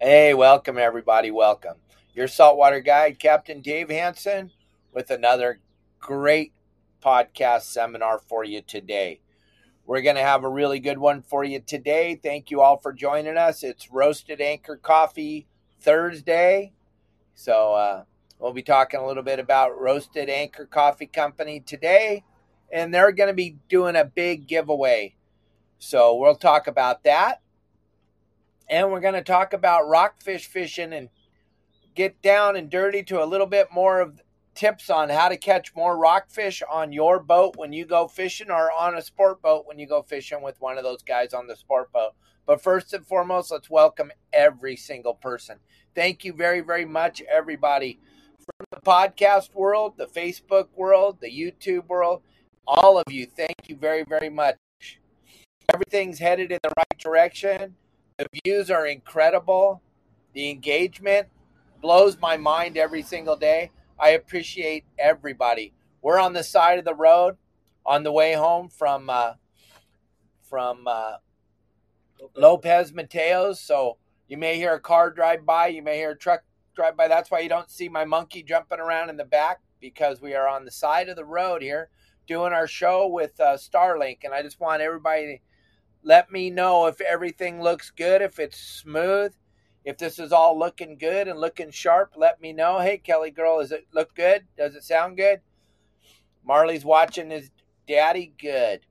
Hey, welcome everybody, welcome. Your saltwater guide, Captain Dave Hansen, with another great podcast seminar for you today. We're going to have a really good one for you today. Thank you all for joining us. It's Roasted Anchor Coffee Thursday. So we'll be talking a little bit about Roasted Anchor Coffee Company today, and they're going to be doing a big giveaway. So we'll talk about that, and we're going to talk about rockfish fishing and get down and dirty to a little bit more of tips on how to catch more rockfish on your boat when you go fishing, or on a sport boat when you go fishing with one of those guys on the sport boat. But first and foremost, let's welcome every single person. Thank you very, very much, everybody, from the podcast world, the Facebook world, the YouTube world, all of you. Thank you very, very much. Everything's headed in the right direction. The views are incredible. The engagement blows my mind every single day. I appreciate everybody. We're on the side of the road on the way home from Lopez Mateos. So you may hear a car drive by. You may hear a truck drive by. That's why you don't see my monkey jumping around in the back, because we are on the side of the road here doing our show with Starlink. And I just want everybody to let me know if everything looks good, if it's smooth. If this is all looking good and looking sharp, let me know. Hey, Kelly girl, does it look good? Does it sound good? Marley's watching his daddy. Good.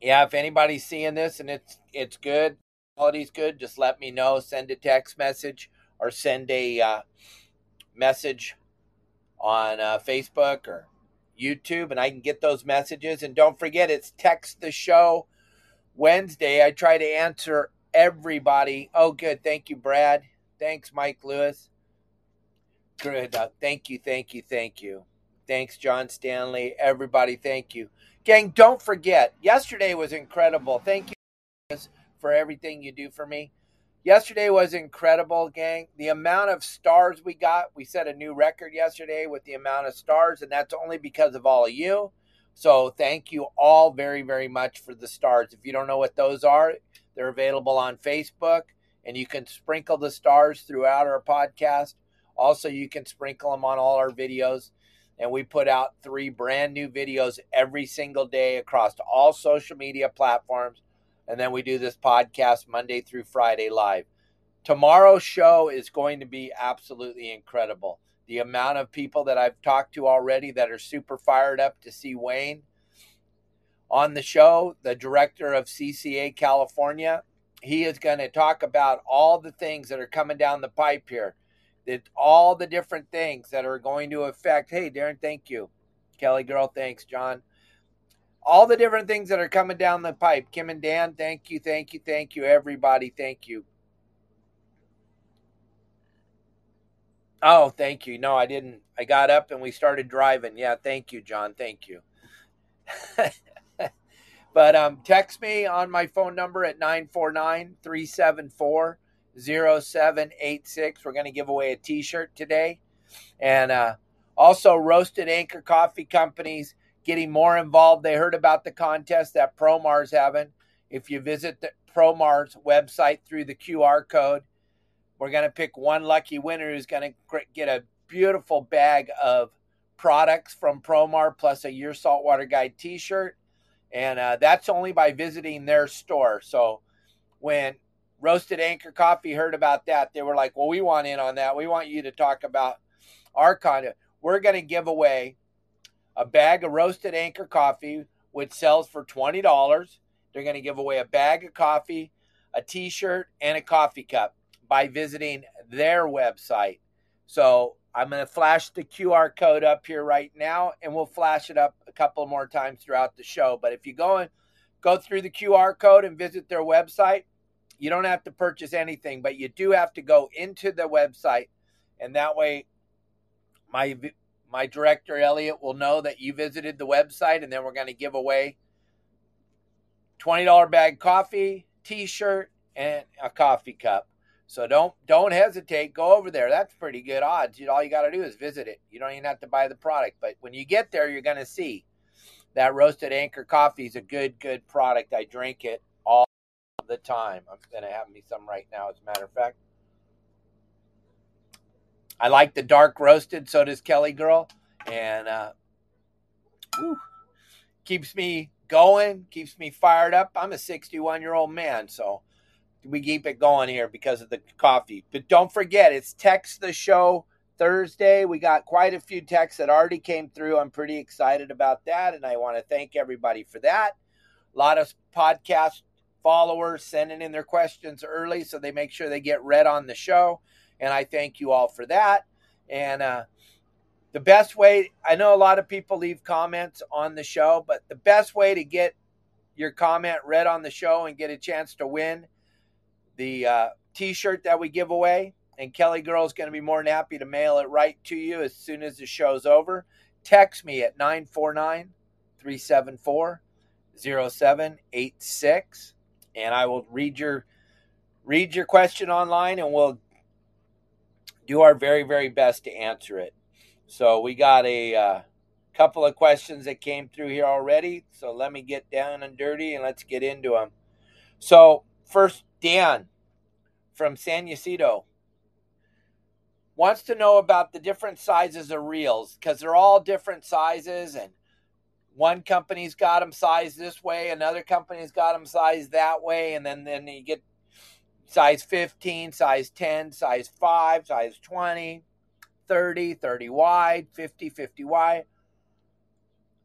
Yeah, if anybody's seeing this and it's good, quality's good, just let me know. Send a text message or send a message on Facebook or YouTube, and I can get those messages. And don't forget, it's Text the Show Wednesday. I try to answer everybody. Oh, good. Thank you, Brad. Thanks, Mike Lewis. Good. Thank you. Thanks, John Stanley. Everybody, thank you. Gang, don't forget, yesterday was incredible. Thank you for everything you do for me. Yesterday was incredible, gang. The amount of stars we got, we set a new record yesterday with the amount of stars, and that's only because of all of you. So thank you all very, very much for the stars. If you don't know what those are, they're available on Facebook, and you can sprinkle the stars throughout our podcast. Also, you can sprinkle them on all our videos, and we put out 3 brand new videos every single day across all social media platforms, and then we do this podcast Monday through Friday live. Tomorrow's show is going to be absolutely incredible. The amount of people that I've talked to already that are super fired up to see Wayne on the show, the director of CCA California. He is going to talk about all the things that are coming down the pipe here. It's all the different things that are going to affect. Hey, Darren, thank you. Kelly girl, thanks, John. All the different things that are coming down the pipe. Kim and Dan, thank you. Everybody, thank you. Oh, thank you. No, I didn't. I got up and we started driving. Yeah, thank you, John. Thank you. But text me on my phone number at 949-374-0786. We're going to give away a T-shirt today. And also, Roasted Anchor Coffee Company's getting more involved. They heard about the contest that ProMar's having. If you visit the ProMar's website through the QR code, we're going to pick one lucky winner who's going to get a beautiful bag of products from ProMar, plus a Your Saltwater Guide T-shirt. And that's only by visiting their store. So when Roasted Anchor Coffee heard about that, they were like, well, we want in on that. We want you to talk about our content. We're going to give away a bag of Roasted Anchor Coffee, which sells for $20. They're going to give away a bag of coffee, a T-shirt, and a coffee cup by visiting their website. So I'm going to flash the QR code up here right now, and we'll flash it up a couple more times throughout the show. But if you go through the QR code and visit their website, You don't have to purchase anything, but you do have to go into the website, and that way my director, Elliot, will know that you visited the website, and then we're going to give away $20 bag coffee, T-shirt, and a coffee cup. So don't hesitate. Go over there. That's pretty good odds. All you got to do is visit it. You don't even have to buy the product. But when you get there, you're going to see that Roasted Anchor Coffee is a good product. I drink it all the time. I'm going to have me some right now, as a matter of fact. I like the dark roasted. So does Kelly Girl. And keeps me going, keeps me fired up. I'm a 61-year-old man, so we keep it going here because of the coffee. But don't forget, it's Text the Show Thursday. We got quite a few texts that already came through. I'm pretty excited about that, and I want to thank everybody for that. A lot of podcast followers sending in their questions early, so they make sure they get read on the show, and I thank you all for that. And the best way, I know a lot of people leave comments on the show, but the best way to get your comment read on the show and get a chance to win the T-shirt that we give away, and Kelly Girl's going to be more than happy to mail it right to you as soon as the show's over. Text me at 949-374-0786, and I will read your question online, and we'll do our very, very best to answer it. So we got a couple of questions that came through here already, so let me get down and dirty, and let's get into them. So first, Dan from San Ysidro wants to know about the different sizes of reels, because they're all different sizes, and one company's got them sized this way, another company's got them sized that way, and then you get size 15, size 10, size 5, size 20, 30, 30 wide, 50, 50 wide.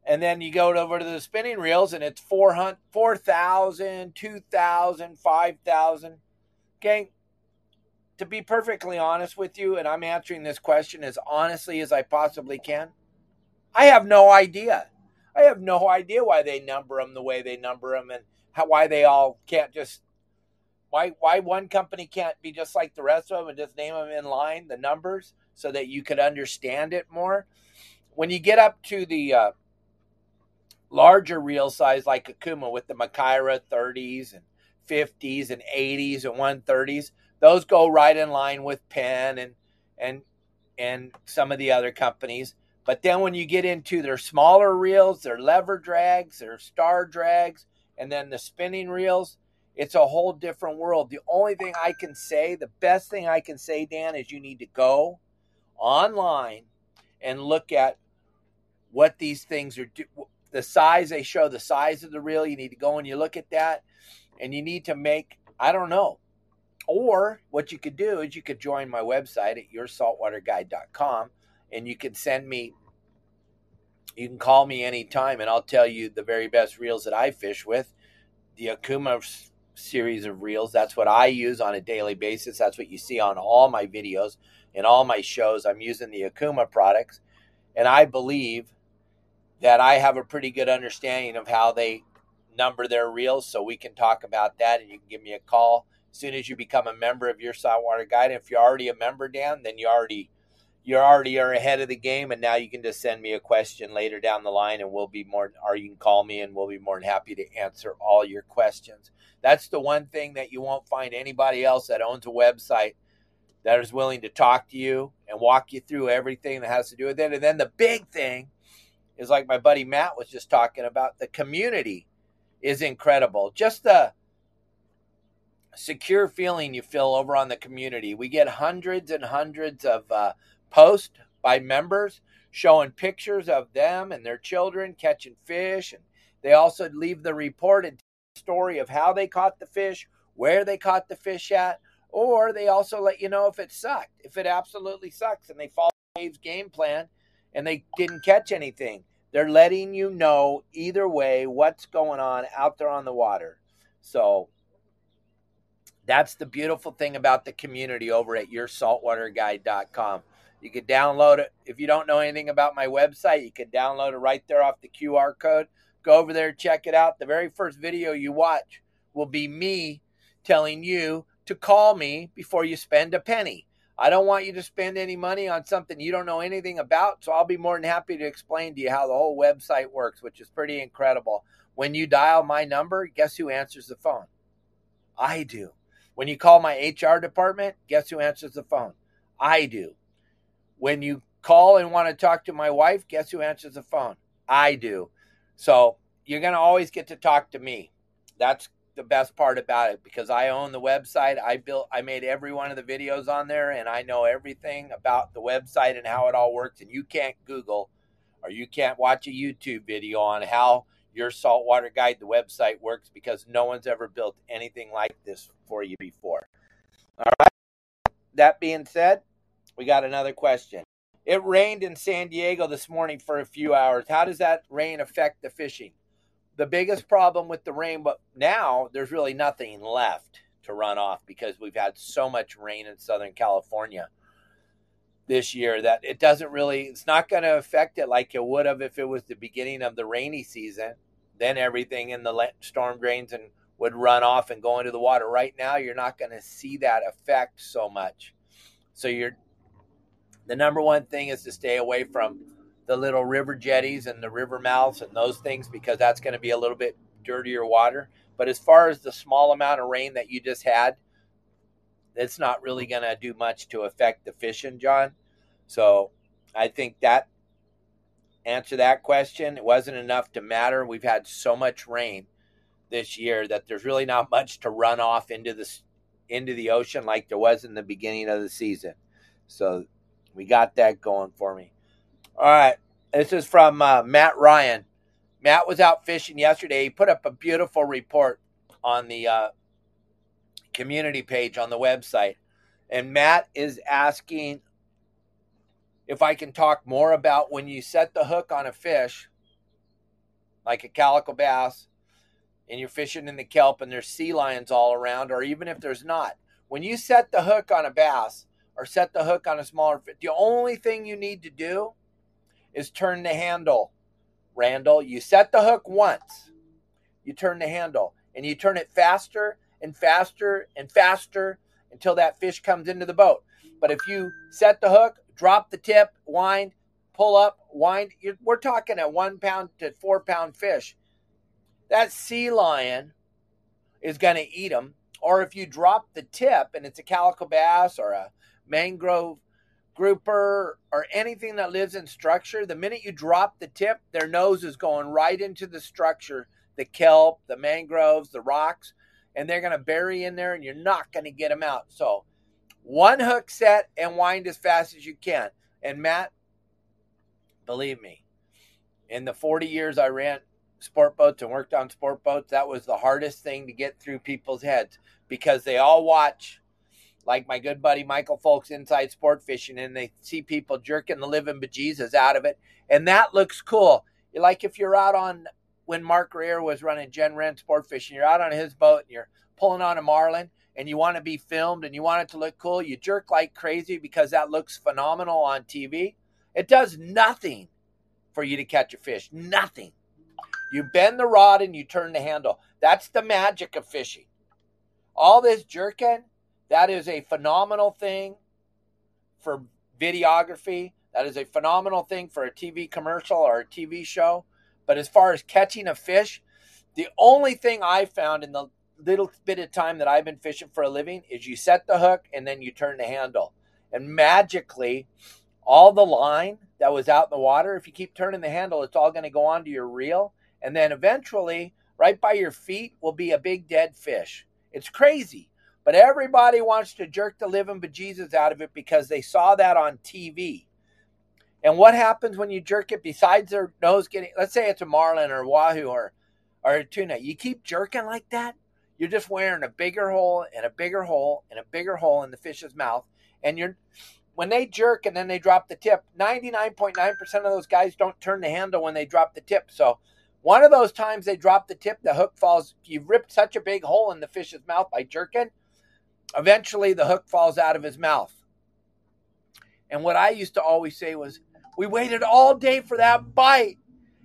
And then you go over to the spinning reels, and it's 400, 4,000, 2,000, 5,000. Okay, to be perfectly honest with you, and I'm answering this question as honestly as I possibly can, I have no idea. I have no idea why they number them the way they number them, and why they all can't just, why one company can't be just like the rest of them and just name them in line, the numbers, so that you could understand it more. When you get up to the larger reel size like Akuma with the Makaira 30s and 50s and 80s and 130s, those go right in line with Penn and some of the other companies. But then when you get into their smaller reels, their lever drags, their star drags, and then the spinning reels, it's a whole different world. The only thing I can say, the best thing I can say, Dan, is you need to go online and look at what these things are doing. The size, they show the size of the reel. You need to go and you look at that, and you need to make, I don't know. Or what you could do is you could join my website at yoursaltwaterguide.com, and you can send me, you can call me anytime, and I'll tell you the very best reels that I fish with. The Akuma series of reels, that's what I use on a daily basis. That's what you see on all my videos and all my shows. I'm using the Akuma products, and I believe that I have a pretty good understanding of how they number their reels, so we can talk about that, and you can give me a call as soon as you become a member of Your Saltwater Guide. If you're already a member, Dan, then you already are ahead of the game, and now you can just send me a question later down the line, and we'll be more, or you can call me, and we'll be more than happy to answer all your questions. That's the one thing that you won't find anybody else that owns a website that is willing to talk to you and walk you through everything that has to do with it. And then the big thing is, like my buddy Matt was just talking about, the community is incredible. Just the secure feeling you feel over on the community. We get hundreds and hundreds of posts by members showing pictures of them and their children catching fish. And they also leave the report and story of how they caught the fish, where they caught the fish at, or they also let you know if it sucked, if it absolutely sucks, and they follow Dave's game plan and they didn't catch anything. They're letting you know either way what's going on out there on the water. So that's the beautiful thing about the community over at yoursaltwaterguide.com. You can download it. If you don't know anything about my website, you can download it right there off the QR code. Go over there, check it out. The very first video you watch will be me telling you to call me before you spend a penny. I don't want you to spend any money on something you don't know anything about, so I'll be more than happy to explain to you how the whole website works, which is pretty incredible. When you dial my number, guess who answers the phone? I do. When you call my HR department, guess who answers the phone? I do. When you call and want to talk to my wife, guess who answers the phone? I do. So you're going to always get to talk to me. That's the best part about it, because I own the website. I made every one of the videos on there, and I know everything about the website and how it all works. And you can't Google, or you can't watch a YouTube video on how Your Saltwater Guide, the website, works, because no one's ever built anything like this for you before. All right. That being said, we got another question. It rained in San Diego this morning for a few hours. How does that rain affect the fishing? The biggest problem with the rain, but now there's really nothing left to run off because we've had so much rain in Southern California this year that it doesn't really, it's not going to affect it like it would have if it was the beginning of the rainy season. Then everything in the storm drains and would run off and go into the water. Right now, you're not going to see that effect so much. So the number one thing is to stay away from the little river jetties and the river mouths and those things, because that's going to be a little bit dirtier water. But as far as the small amount of rain that you just had, it's not really going to do much to affect the fishing, John. So I think that answer that question. It wasn't enough to matter. We've had so much rain this year that there's really not much to run off into the ocean like there was in the beginning of the season. So we got that going for me. All right, this is from Matt Ryan. Matt was out fishing yesterday. He put up a beautiful report on the community page on the website. And Matt is asking if I can talk more about when you set the hook on a fish, like a calico bass, and you're fishing in the kelp and there's sea lions all around, or even if there's not. When you set the hook on a bass or set the hook on a smaller fish, the only thing you need to do is turn the handle, Randall. You set the hook once, you turn the handle, and you turn it faster and faster and faster until that fish comes into the boat. But if you set the hook, drop the tip, wind, pull up, wind, we're talking a 1 pound to 4 pound fish. That sea lion is going to eat them. Or if you drop the tip and it's a calico bass or a mangrove grouper or anything that lives in structure, the minute you drop the tip, their nose is going right into the structure, the kelp, the mangroves, the rocks, and they're going to bury in there and you're not going to get them out. So one hook set and wind as fast as you can. And Matt, believe me, in the 40 years I ran sport boats and worked on sport boats, that was the hardest thing to get through people's heads, because they all watch, like my good buddy Michael Folks, Inside Sport Fishing, and they see people jerking the living bejesus out of it, and that looks cool. Like if you're out on, when Mark Rear was running Jen Wren Sport Fishing, you're out on his boat and you're pulling on a marlin and you want to be filmed and you want it to look cool, you jerk like crazy because that looks phenomenal on TV. It does nothing for you to catch a fish, nothing. You bend the rod and you turn the handle. That's the magic of fishing. All this jerking, that is a phenomenal thing for videography. That is a phenomenal thing for a TV commercial or a TV show. But as far as catching a fish, the only thing I found in the little bit of time that I've been fishing for a living is you set the hook and then you turn the handle. And magically, all the line that was out in the water, if you keep turning the handle, it's all going to go onto your reel. And then eventually, right by your feet will be a big dead fish. It's crazy. But everybody wants to jerk the living bejesus out of it because they saw that on TV. And what happens when you jerk it, besides their nose getting, let's say it's a marlin or wahoo or a tuna, you keep jerking like that, you're just wearing a bigger hole and a bigger hole and a bigger hole in the fish's mouth. And when they jerk and then they drop the tip, 99.9% of those guys don't turn the handle when they drop the tip. So one of those times they drop the tip, the hook falls. You've ripped such a big hole in the fish's mouth by jerking, eventually the hook falls out of his mouth. And what I used to always say was, we waited all day for that bite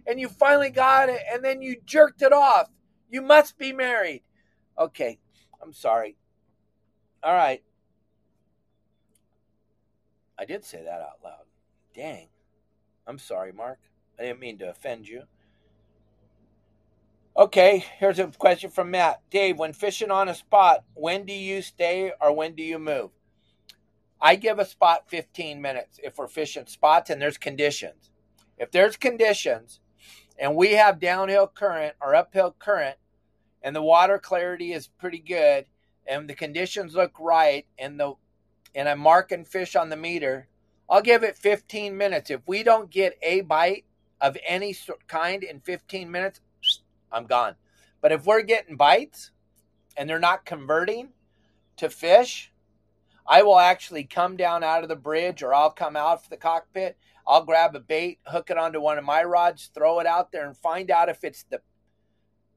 and you finally got it and then you jerked it off. You must be married. Okay, I'm sorry. All right. I did say that out loud. Dang. I'm sorry, Mark. I didn't mean to offend you. Okay, here's a question from Matt. Dave, when fishing on a spot, when do you stay or when do you move? I give a spot 15 minutes if we're fishing spots and there's conditions. If there's conditions and we have downhill current or uphill current and the water clarity is pretty good and the conditions look right and I'm marking fish on the meter, I'll give it 15 minutes. If we don't get a bite of any kind in 15 minutes, I'm gone. But if we're getting bites and they're not converting to fish, I will actually come down out of the bridge or I'll come out for the cockpit. I'll grab a bait, hook it onto one of my rods, throw it out there and find out if it's the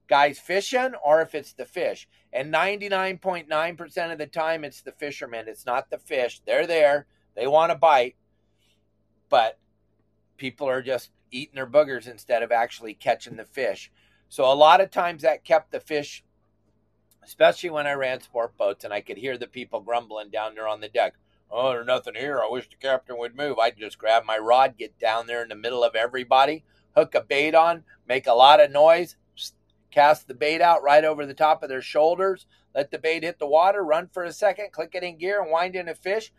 guys fishing or if it's the fish. And 99.9% of the time, it's the fishermen. It's not the fish. They're there. They want to bite. But people are just eating their boogers instead of actually catching the fish. So a lot of times that kept the fish, especially when I ran sport boats and I could hear the people grumbling down there on the deck. Oh, there's nothing here. I wish the captain would move. I'd just grab my rod, get down there in the middle of everybody, hook a bait on, make a lot of noise, cast the bait out right over the top of their shoulders, let the bait hit the water, run for a second, click it in gear and wind in a fish,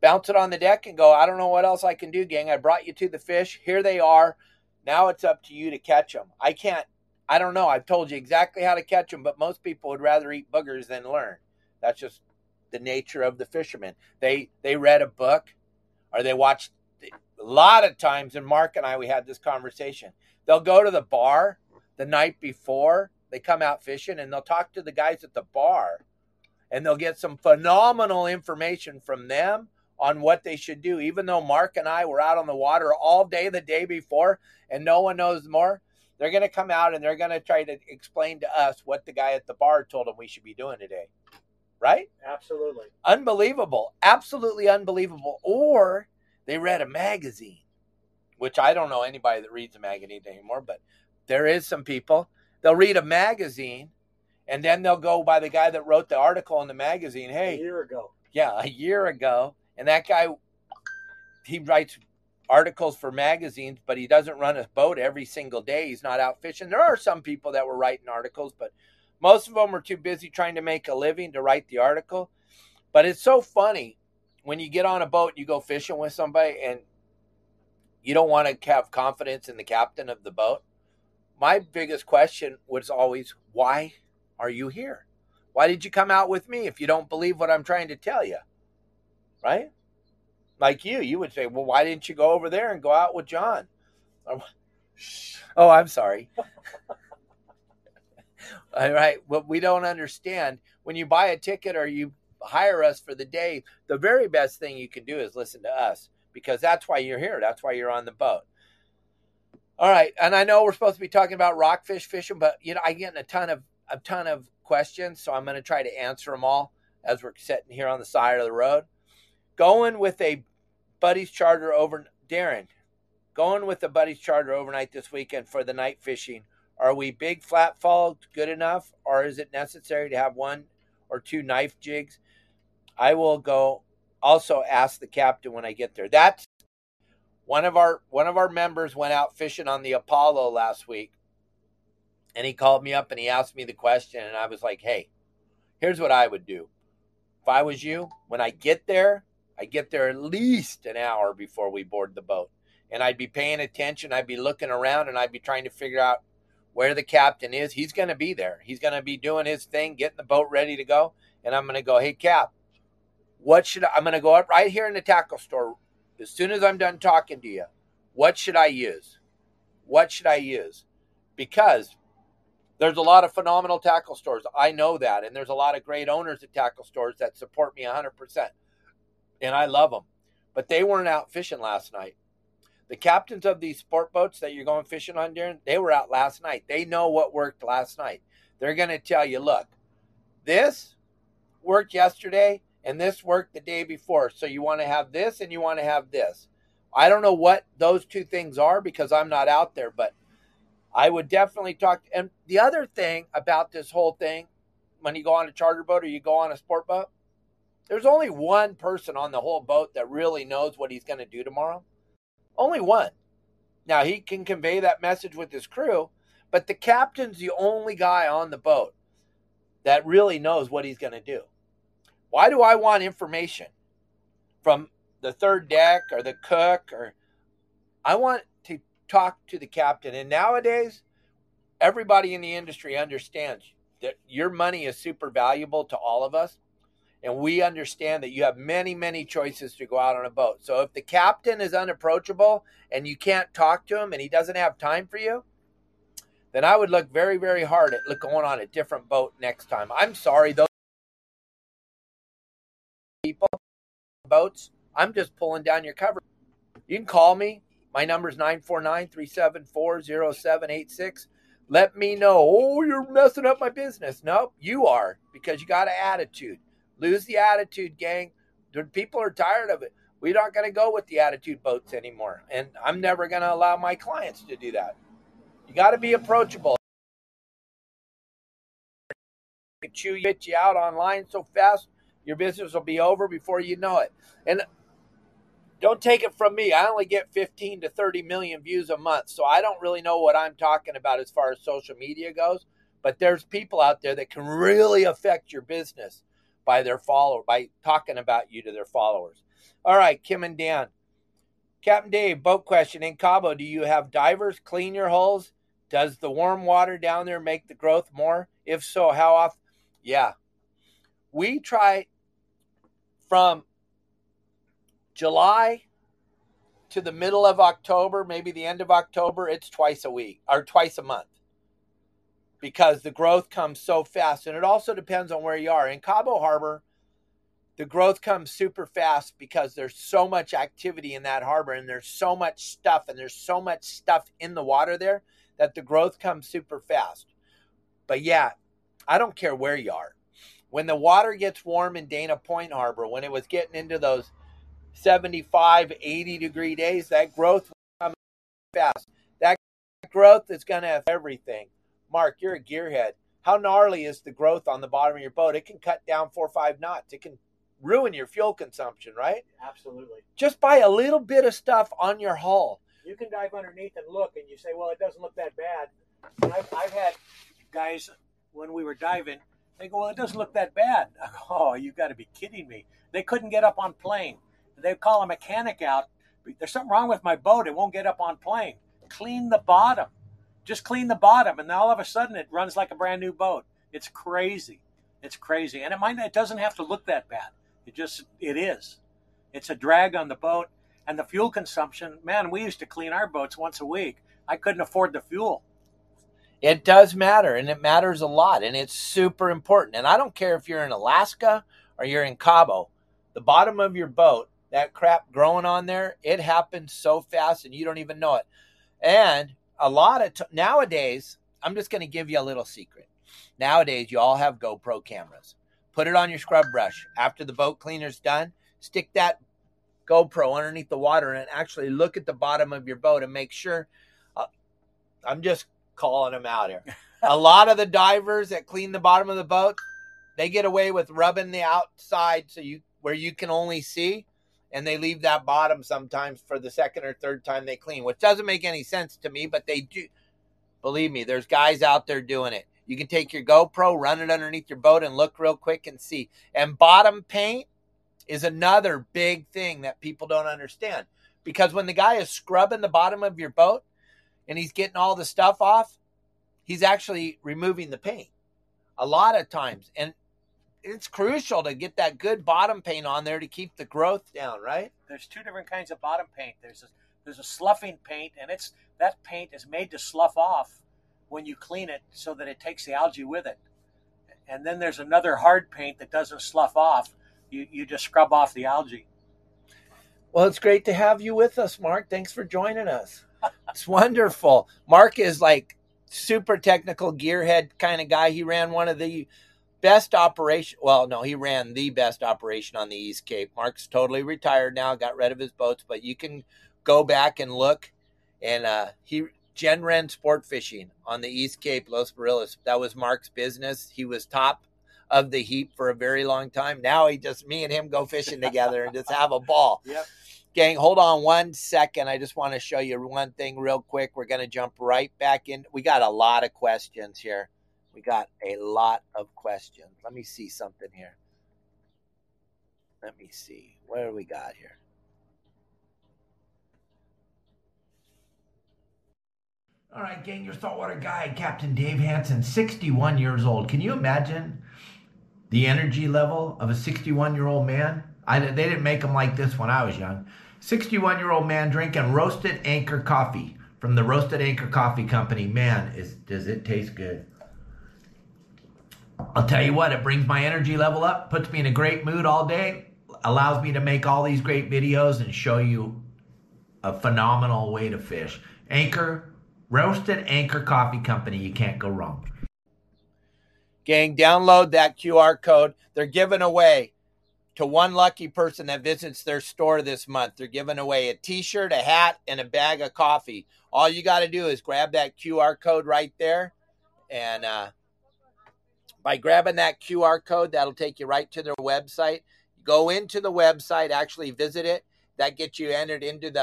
bounce it on the deck and go, I don't know what else I can do, gang. I brought you to the fish. Here they are. Now it's up to you to catch them. I don't know. I've told you exactly how to catch them, but most people would rather eat boogers than learn. That's just the nature of the fishermen. They read a book or they watched. A lot of times, and Mark and I, we had this conversation. They'll go to the bar the night before they come out fishing and they'll talk to the guys at the bar and they'll get some phenomenal information from them on what they should do. Even though Mark and I were out on the water all day the day before and no one knows more, they're going to come out and they're going to try to explain to us what the guy at the bar told them we should be doing today. Right? Absolutely. Unbelievable. Absolutely unbelievable. Or they read a magazine, which I don't know anybody that reads a magazine anymore, but there is some people. They'll read a magazine and then they'll go by the guy that wrote the article in the magazine. Hey, a year ago. Yeah, a year ago. And that guy, he writes articles for magazines, but he doesn't run a boat every single day. He's not out fishing. There are some people that were writing articles, but most of them are too busy trying to make a living to write the article. But it's so funny when you get on a boat, you go fishing with somebody and you don't want to have confidence in the captain of the boat. My biggest question was always, why are you here? Why did you come out with me if you don't believe what I'm trying to tell you? Right? Like you would say, well, why didn't you go over there and go out with John? Oh, I'm sorry. All right. Well, we don't understand. When you buy a ticket or you hire us for the day, the very best thing you can do is listen to us because that's why you're here. That's why you're on the boat. All right. And I know we're supposed to be talking about rockfish fishing, but, you know, I get a ton of questions. So I'm going to try to answer them all as we're sitting here on the side of the road. Going with a buddy's charter overnight this weekend for the night fishing. Are we big flat fall good enough, or is it necessary to have one or two knife jigs? I will go also ask the captain when I get there. That's one of our members went out fishing on the Apollo last week, and he called me up and he asked me the question, and I was like, hey, here's what I would do. If I was you, when I get there at least an hour before we board the boat. And I'd be paying attention. I'd be looking around and I'd be trying to figure out where the captain is. He's going to be there. He's going to be doing his thing, getting the boat ready to go. And I'm going to go, hey, Cap, I'm going to go up right here in the tackle store. As soon as I'm done talking to you, what should I use? What should I use? Because there's a lot of phenomenal tackle stores. I know that. And there's a lot of great owners at tackle stores that support me 100%. And I love them, but they weren't out fishing last night. The captains of these sport boats that you're going fishing on, Darren, they were out last night. They know what worked last night. They're going to tell you, look, this worked yesterday and this worked the day before. So you want to have this and you want to have this. I don't know what those two things are because I'm not out there, but I would definitely talk. And the other thing about this whole thing, when you go on a charter boat or you go on a sport boat, there's only one person on the whole boat that really knows what he's going to do tomorrow. Only one. Now, he can convey that message with his crew, but the captain's the only guy on the boat that really knows what he's going to do. Why do I want information from the third deck or the cook? Or I want to talk to the captain. And nowadays, everybody in the industry understands that your money is super valuable to all of us. And we understand that you have many, many choices to go out on a boat. So if the captain is unapproachable and you can't talk to him and he doesn't have time for you, then I would look very, very hard at going on a different boat next time. I'm sorry, those people, boats, I'm just pulling down your cover. You can call me. My number is 949-374-0786. Let me know, oh, you're messing up my business. Nope, you are, because you got an attitude. Lose the attitude, gang. People are tired of it. We're not going to go with the attitude boats anymore. And I'm never going to allow my clients to do that. You got to be approachable. Chew you out online so fast, your business will be over before you know it. And don't take it from me. I only get 15 to 30 million views a month. So I don't really know what I'm talking about as far as social media goes. But there's people out there that can really affect your business by their follower, by talking about you to their followers. All right, Kim and Dan. Captain Dave, boat question. In Cabo, do you have divers clean your hulls? Does the warm water down there make the growth more? If so, how often? Yeah. We try from July to the middle of October, maybe the end of October, it's twice a week or twice a month, because the growth comes so fast. And it also depends on where you are. In Cabo Harbor, the growth comes super fast because there's so much activity in that harbor, and there's so much stuff, and there's so much stuff in the water there that the growth comes super fast. But yeah, I don't care where you are. When the water gets warm in Dana Point Harbor, when it was getting into those 75, 80 degree days, that growth comes fast. That growth is going to have everything. Mark, you're a gearhead. How gnarly is the growth on the bottom of your boat? It can cut down 4 or 5 knots. It can ruin your fuel consumption, right? Absolutely. Just by a little bit of stuff on your hull. You can dive underneath and look, and you say, well, it doesn't look that bad. And I've had guys, when we were diving, they go, well, it doesn't look that bad. I go, oh, you've got to be kidding me. They couldn't get up on plane. They call a mechanic out. There's something wrong with my boat. It won't get up on plane. Clean the bottom. Just clean the bottom, and all of a sudden it runs like a brand new boat. It's crazy. It's crazy. And it doesn't have to look that bad. It is. It's a drag on the boat. And the fuel consumption, man, we used to clean our boats once a week. I couldn't afford the fuel. It does matter, and it matters a lot, and it's super important. And I don't care if you're in Alaska or you're in Cabo, the bottom of your boat, that crap growing on there, it happens so fast and you don't even know it. And a lot of nowadays, I'm just going to give you a little secret. Nowadays, you all have GoPro cameras. Put it on your scrub brush. After the boat cleaner's done, stick that GoPro underneath the water and actually look at the bottom of your boat and make sure. I'm just calling them out here. A lot of the divers that clean the bottom of the boat, they get away with rubbing the outside where you can only see. And they leave that bottom sometimes for the second or third time they clean, which doesn't make any sense to me, but they do. Believe me, there's guys out there doing it. You can take your GoPro, run it underneath your boat, and look real quick and see. And bottom paint is another big thing that people don't understand. Because when the guy is scrubbing the bottom of your boat and he's getting all the stuff off, he's actually removing the paint a lot of times. And it's crucial to get that good bottom paint on there to keep the growth down, right? There's two different kinds of bottom paint. There's a sloughing paint, and that paint is made to slough off when you clean it so that it takes the algae with it. And then there's another hard paint that doesn't slough off. You just scrub off the algae. Well, it's great to have you with us, Mark. Thanks for joining us. It's wonderful. Mark is like super technical gearhead kind of guy. He ran one of the best operation. Well, no, he ran the best operation on the East Cape. Mark's totally retired now, got rid of his boats, but you can go back and look. And Jen Wren Sportfishing on the East Cape, Los Barillas. That was Mark's business. He was top of the heap for a very long time. Now he just, me and him go fishing together and just have a ball. Yep. Gang, hold on 1 second. I just want to show you one thing real quick. We're going to jump right back in. We got a lot of questions here. We got a lot of questions. Let me see something here. Let me see. What do we got here? All right, gang, your saltwater guide, Captain Dave Hansen, 61 years old. Can you imagine the energy level of a 61-year-old man? They didn't make them like this when I was young. 61-year-old man drinking Roasted Anchor Coffee from the Roasted Anchor Coffee Company. Man, does it taste good. I'll tell you what, it brings my energy level up, puts me in a great mood all day, allows me to make all these great videos and show you a phenomenal way to fish. Anchor. Roasted Anchor Coffee Company. You can't go wrong. Gang, download that QR code. They're giving away to one lucky person that visits their store this month. They're giving away a t-shirt, a hat, and a bag of coffee. All you got to do is grab that QR code right there. And by grabbing that QR code, that'll take you right to their website. Go into the website, actually visit it. That gets you entered into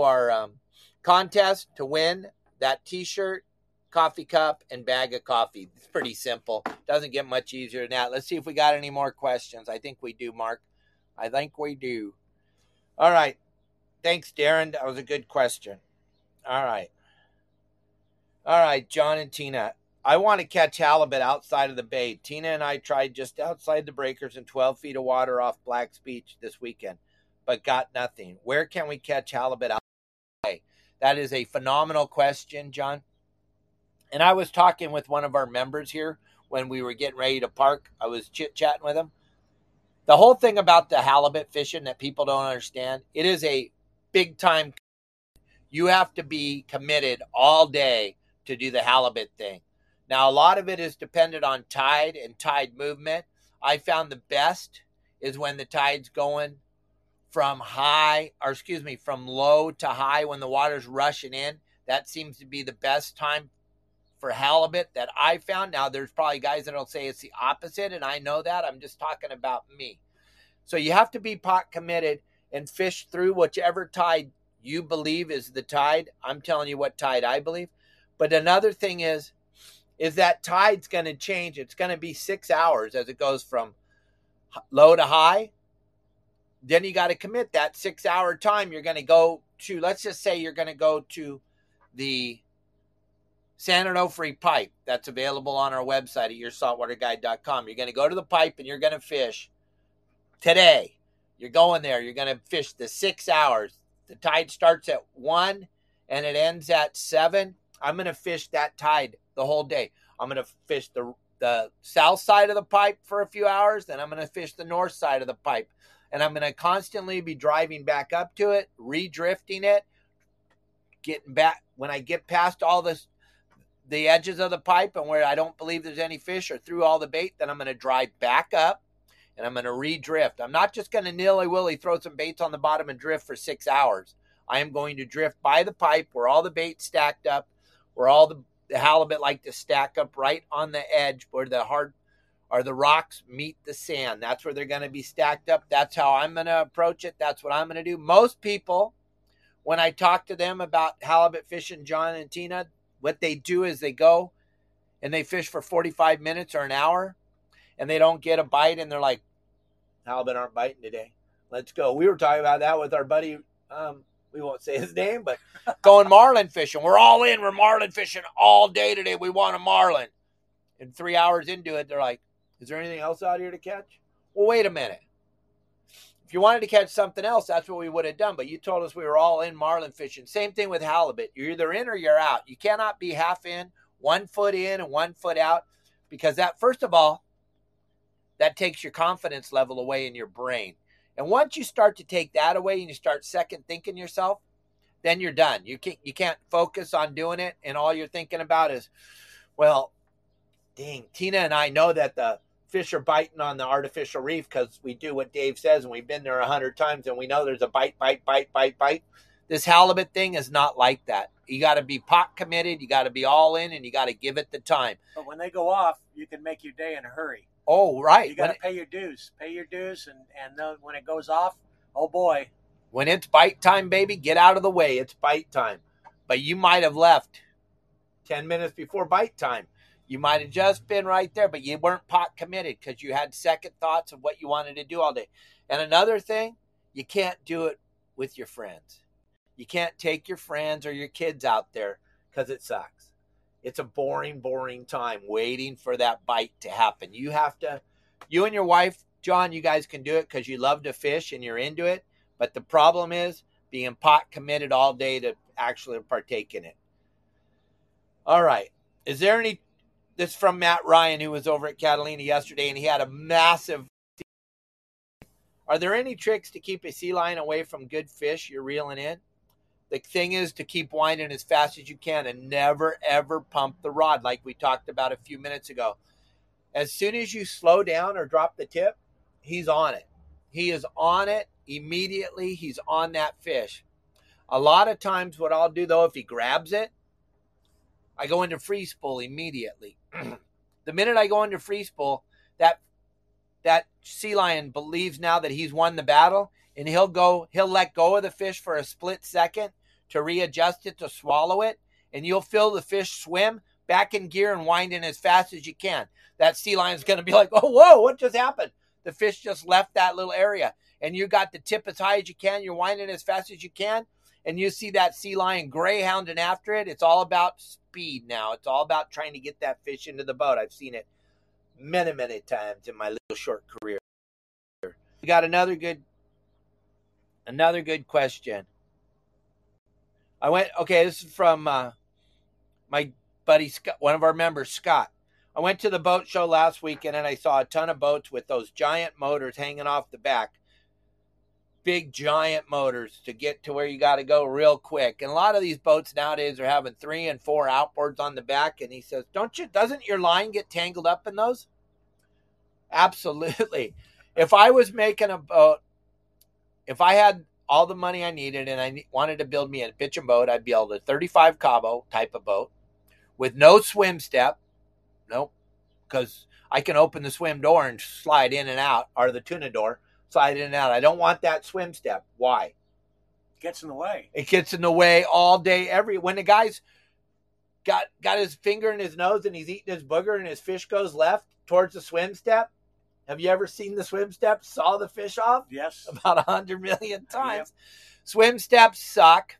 our contest to win that t-shirt, coffee cup, and bag of coffee. It's pretty simple. Doesn't get much easier than that. Let's see if we got any more questions. I think we do, Mark. I think we do. All right. Thanks, Darren. That was a good question. All right. All right, John and Tina. I want to catch halibut outside of the bay. Tina and I tried just outside the breakers in 12 feet of water off Black's Beach this weekend, but got nothing. Where can we catch halibut outside the bay? That is a phenomenal question, John. And I was talking with one of our members here when we were getting ready to park. I was chit-chatting with him. The whole thing about the halibut fishing that people don't understand, it is a big-time. You have to be committed all day to do the halibut thing. Now, a lot of it is dependent on tide and tide movement. I found the best is when the tide's going from low to high, when the water's rushing in. That seems to be the best time for halibut that I found. Now, there's probably guys that'll say it's the opposite, and I know that. I'm just talking about me. So you have to be pot committed and fish through whichever tide you believe is the tide. I'm telling you what tide I believe. But another thing is that tide's going to change. It's going to be 6 hours as it goes from low to high. Then you got to commit that 6 hour time. You're going to go to, let's just say you're going to go to the San Onofre Pipe that's available on our website at yoursaltwaterguide.com. You're going to go to the pipe and you're going to fish today. You're going there. You're going to fish the 6 hours. The tide starts at 1 and it ends at 7. I'm going to fish that tide the whole day. I'm going to fish the south side of the pipe for a few hours. Then I'm going to fish the north side of the pipe. And I'm going to constantly be driving back up to it, redrifting it, getting back. When I get past all the edges of the pipe and where I don't believe there's any fish or through all the bait, then I'm going to drive back up and I'm going to redrift. I'm not just going to nilly-willy throw some baits on the bottom and drift for 6 hours. I am going to drift by the pipe where all the bait's stacked up, where all the halibut like to stack up right on the edge where the hard or the rocks meet the sand. That's where they're going to be stacked up. That's how I'm going to approach it. That's what I'm going to do. Most people, when I talk to them about halibut fishing, John and Tina, what they do is they go and they fish for 45 minutes or an hour, and they don't get a bite, and they're like, halibut aren't biting today. Let's go. We were talking about that with our buddy, we won't say his name, but going marlin fishing. We're all in. We're marlin fishing all day today. We want a marlin. And 3 hours into it, they're like, is there anything else out here to catch? Well, wait a minute. If you wanted to catch something else, that's what we would have done. But you told us we were all in marlin fishing. Same thing with halibut. You're either in or you're out. You cannot be half in, 1 foot in and 1 foot out, because that, first of all, that takes your confidence level away in your brain. And once you start to take that away and you start second thinking yourself, then you're done. You can't focus on doing it, and all you're thinking about is, well, dang, Tina and I know that the fish are biting on the artificial reef because we do what Dave says and we've been there 100 times and we know there's a bite. This halibut thing is not like that. You got to be pot committed. You got to be all in and you got to give it the time. But when they go off, you can make your day in a hurry. Oh, right. You got to pay your dues. Pay your dues, and when it goes off, oh boy. When it's bite time, baby, get out of the way. It's bite time. But you might have left 10 minutes before bite time. You might have just been right there, but you weren't pot committed because you had second thoughts of what you wanted to do all day. And another thing, you can't do it with your friends. You can't take your friends or your kids out there because it sucks. It's a boring, boring time waiting for that bite to happen. You have to, you and your wife, John, you guys can do it because you love to fish and you're into it. But the problem is being pot committed all day to actually partake in it. All right. Is there any, this is from Matt Ryan, who was over at Catalina yesterday, and he had a massive. Are there any tricks to keep a sea lion away from good fish you're reeling in? The thing is to keep winding as fast as you can and never, ever pump the rod like we talked about a few minutes ago. As soon as you slow down or drop the tip, he's on it. He is on it immediately. He's on that fish. A lot of times what I'll do, though, if he grabs it, I go into free spool immediately. The minute I go into free spool, that sea lion believes now that he's won the battle, and he'll let go of the fish for a split second to readjust it, to swallow it, and you'll feel the fish swim back in gear and wind in as fast as you can. That sea lion's going to be like, oh, whoa, what just happened? The fish just left that little area, and you got the tip as high as you can. You're winding as fast as you can, and you see that sea lion greyhounding after it. It's all about speed now. It's all about trying to get that fish into the boat. I've seen it many, many times in my little short career. We got another good question. This is from my buddy Scott, one of our members, Scott. I went to the boat show last weekend and I saw a ton of boats with those giant motors hanging off the back. Big giant motors to get to where you got to go real quick. And a lot of these boats nowadays are having 3 and 4 outboards on the back. And he says, doesn't your line get tangled up in those? Absolutely. If I was making a boat, if I had all the money I needed and I wanted to build me a bitchin' boat, I'd build a 35 Cabo type of boat with no swim step. Nope. Because I can open the swim door and slide in and out, or the tuna door. Slide in and out. I don't want that swim step. Why? It gets in the way. It gets in the way all day. When the guy's got his finger in his nose and he's eating his booger and his fish goes left towards the swim step. Have you ever seen the swim step? Saw the fish off? Yes. About 100 million times. Yep. Swim steps suck.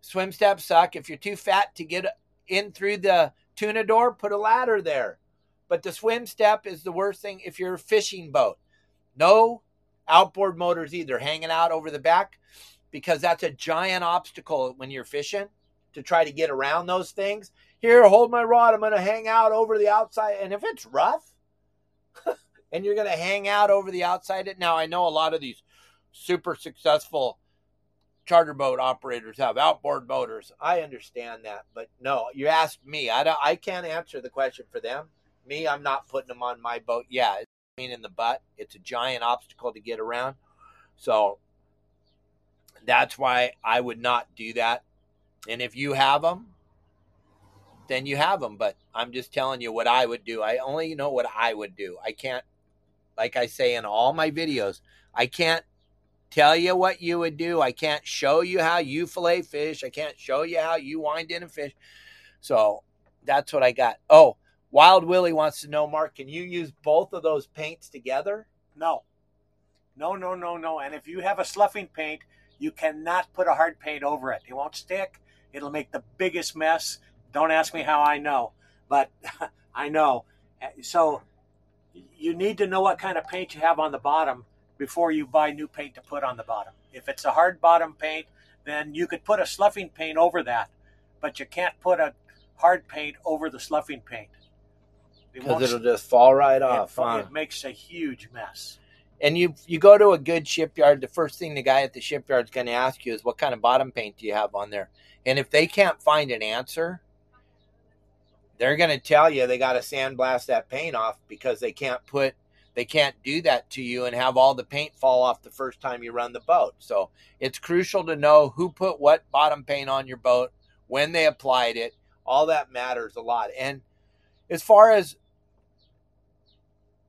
Swim steps suck. If you're too fat to get in through the tuna door, put a ladder there. But the swim step is the worst thing if you're a fishing boat. No outboard motors either hanging out over the back, because that's a giant obstacle when you're fishing to try to get around those things. Here, hold my rod. I'm going to hang out over the outside. And if it's rough and you're going to hang out over the outside. Now, I know a lot of these super successful charter boat operators have outboard motors. I understand that. But no, you asked me. I can't answer the question for them. Me, I'm not putting them on my boat. Yeah, in the butt. It's a giant obstacle to get around. So that's why I would not do that. And if you have them, then you have them. But I'm just telling you what I would do. I only know what I would do. I can't, like I say in all my videos, I can't tell you what you would do. I can't show you how you fillet fish. I can't show you how you wind in a fish. So that's what I got. Oh, Wild Willie wants to know, Mark, can you use both of those paints together? No. No. And if you have a sloughing paint, you cannot put a hard paint over it. It won't stick. It'll make the biggest mess. Don't ask me how I know, but I know. So you need to know what kind of paint you have on the bottom before you buy new paint to put on the bottom. If it's a hard bottom paint, then you could put a sloughing paint over that, but you can't put a hard paint over the sloughing paint. Because it'll just fall right off. It makes a huge mess. And you go to a good shipyard, the first thing the guy at the shipyard's going to ask you is, what kind of bottom paint do you have on there? And if they can't find an answer, they're going to tell you they got to sandblast that paint off, because they can't do that to you and have all the paint fall off the first time you run the boat. So it's crucial to know who put what bottom paint on your boat, when they applied it. All that matters a lot. And as far as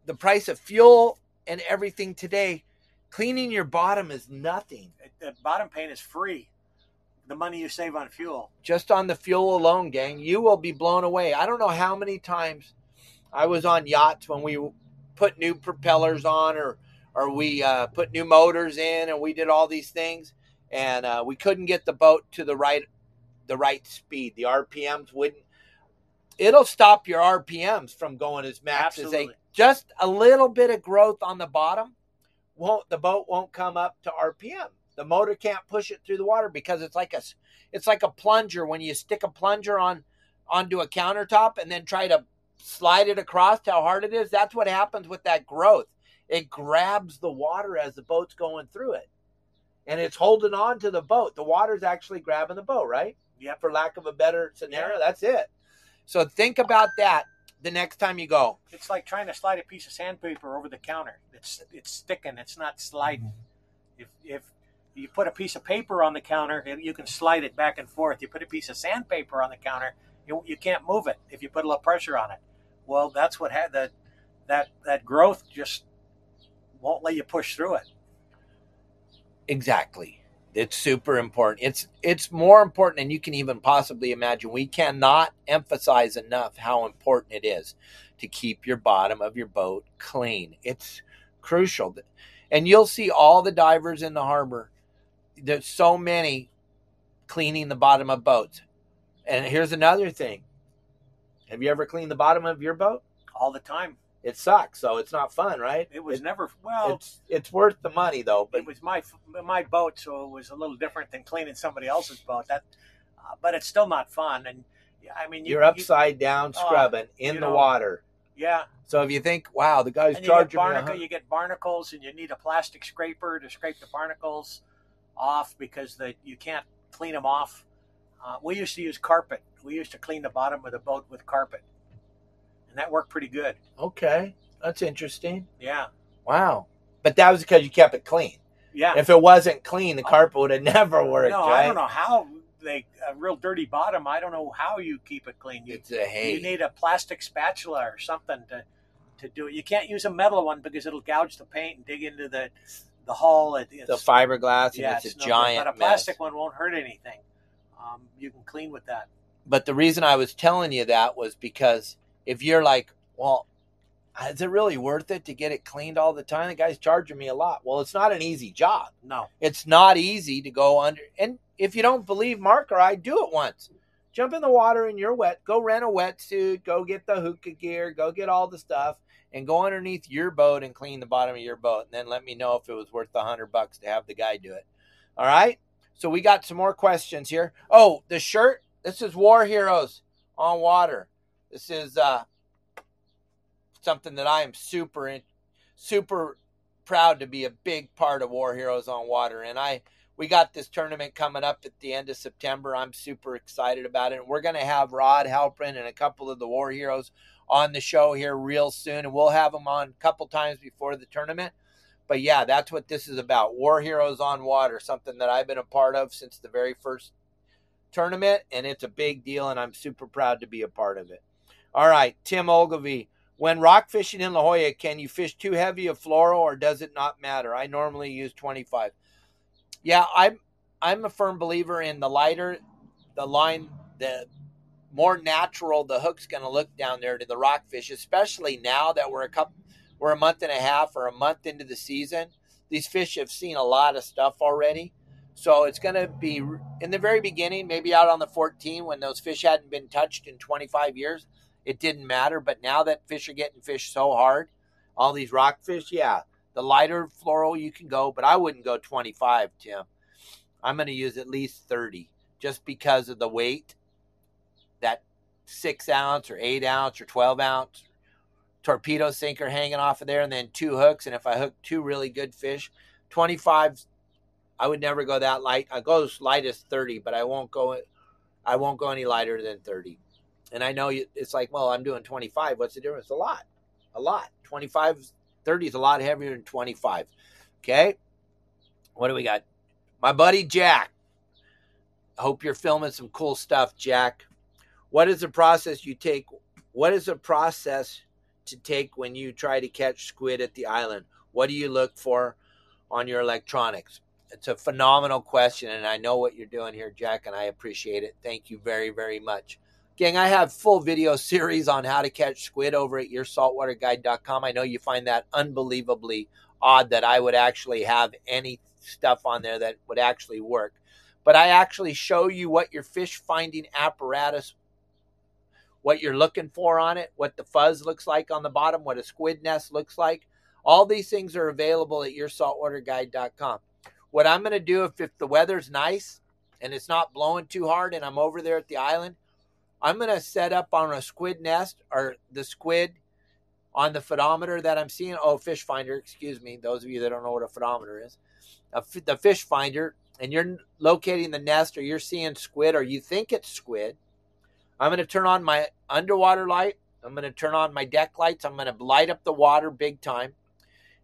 the price of fuel and everything today, cleaning your bottom is nothing. The bottom paint is free. The money you save on fuel. Just on the fuel alone, gang, you will be blown away. I don't know how many times I was on yachts when we put new propellers on or we put new motors in and we did all these things, and we couldn't get the boat to the right speed. The RPMs wouldn't. It'll stop your RPMs from going as max as they. Just a little bit of growth on the bottom, the boat won't come up to RPM. The motor can't push it through the water because it's like a plunger. When you stick a plunger onto a countertop and then try to slide it across how hard it is, that's what happens with that growth. It grabs the water as the boat's going through it, and it's holding on to the boat. The water's actually grabbing the boat, right? Yeah. For lack of a better scenario, yeah. That's it. So think about that the next time you go. It's like trying to slide a piece of sandpaper over the counter. It's sticking. It's not sliding. If you put a piece of paper on the counter, you can slide it back and forth. You put a piece of sandpaper on the counter, you can't move it if you put a little pressure on it. Well, that's what had that growth just won't let you push through it. Exactly. It's super important. It's more important than you can even possibly imagine. We cannot emphasize enough how important it is to keep your bottom of your boat clean. It's crucial. And you'll see all the divers in the harbor. There's so many cleaning the bottom of boats. And here's another thing. Have you ever cleaned the bottom of your boat? All the time. It sucks, so it's not fun, right? It was never, well. It's worth the money, though. But it was my boat, so it was a little different than cleaning somebody else's boat. But it's still not fun. And I mean, you're upside down scrubbing in the water. Yeah. So if you think, wow, the guy's charging me you get barnacles, and you need a plastic scraper to scrape the barnacles off because you can't clean them off. We used to use carpet. We used to clean the bottom of the boat with carpet, and that worked pretty good. Okay, that's interesting. Yeah. Wow. But that was because you kept it clean. Yeah. If it wasn't clean, the carpet would have never worked. No, right? I don't know how a real dirty bottom. I don't know how you keep it clean. You need a plastic spatula or something to do it. You can't use a metal one because it'll gouge the paint and dig into the hull. It's the fiberglass, and it's a giant mess. But a plastic one won't hurt anything. You can clean with that. But the reason I was telling you that was because if you're like, well, is it really worth it to get it cleaned all the time? The guy's charging me a lot. Well, it's not an easy job. No. It's not easy to go under. And if you don't believe Mark or I, do it once. Jump in the water and you're wet. Go rent a wetsuit. Go get the hookah gear. Go get all the stuff. And go underneath your boat and clean the bottom of your boat. And then let me know if it was worth the $100 to have the guy do it. All right? So we got some more questions here. Oh, the shirt. This is War Heroes on Water. This is something that I am super proud to be a big part of, War Heroes on Water. And we got this tournament coming up at the end of September. I'm super excited about it. And we're going to have Rod Halperin and a couple of the War Heroes on the show here real soon. And we'll have them on a couple times before the tournament. But yeah, that's what this is about. War Heroes on Water, something that I've been a part of since the very first tournament, and it's a big deal, and I'm super proud to be a part of it. All right, Tim Ogilvie. When rock fishing in La Jolla, can you fish too heavy of fluoro, or does it not matter? I normally use 25. Yeah, I'm a firm believer in the lighter the line, the more natural the hook's going to look down there to the rockfish, especially now that we're a month and a half or a month into the season. These fish have seen a lot of stuff already. So it's going to be in the very beginning, maybe out on the 14 when those fish hadn't been touched in 25 years. It didn't matter. But now that fish are getting fished so hard, all these rockfish, yeah, the lighter fluoro you can go. But I wouldn't go 25, Tim. I'm going to use at least 30 just because of the weight. That 6-ounce or 8-ounce or 12-ounce torpedo sinker hanging off of there, and then 2 hooks. And if I hook 2 really good fish, 25, I would never go that light. I go as light as 30, but I won't go any lighter than 30. And I know it's like, well, I'm doing 25. What's the difference? A lot. 25, 30 is a lot heavier than 25. Okay. What do we got? My buddy Jack. I hope you're filming some cool stuff, Jack. What is the process to take when you try to catch squid at the island? What do you look for on your electronics? It's a phenomenal question, and I know what you're doing here, Jack, and I appreciate it. Thank you very, very much. Gang, I have full video series on how to catch squid over at yoursaltwaterguide.com. I know you find that unbelievably odd that I would actually have any stuff on there that would actually work. But I actually show you what your fish finding apparatus, what you're looking for on it, what the fuzz looks like on the bottom, what a squid nest looks like. All these things are available at yoursaltwaterguide.com. What I'm going to do if the weather's nice and it's not blowing too hard and I'm over there at the island, I'm going to set up on a squid nest or the squid on the photometer that I'm seeing. Oh, fish finder, excuse me. Those of you that don't know what a photometer is, the fish finder, and you're locating the nest or you're seeing squid or you think it's squid, I'm going to turn on my underwater light. I'm going to turn on my deck lights. I'm going to light up the water big time.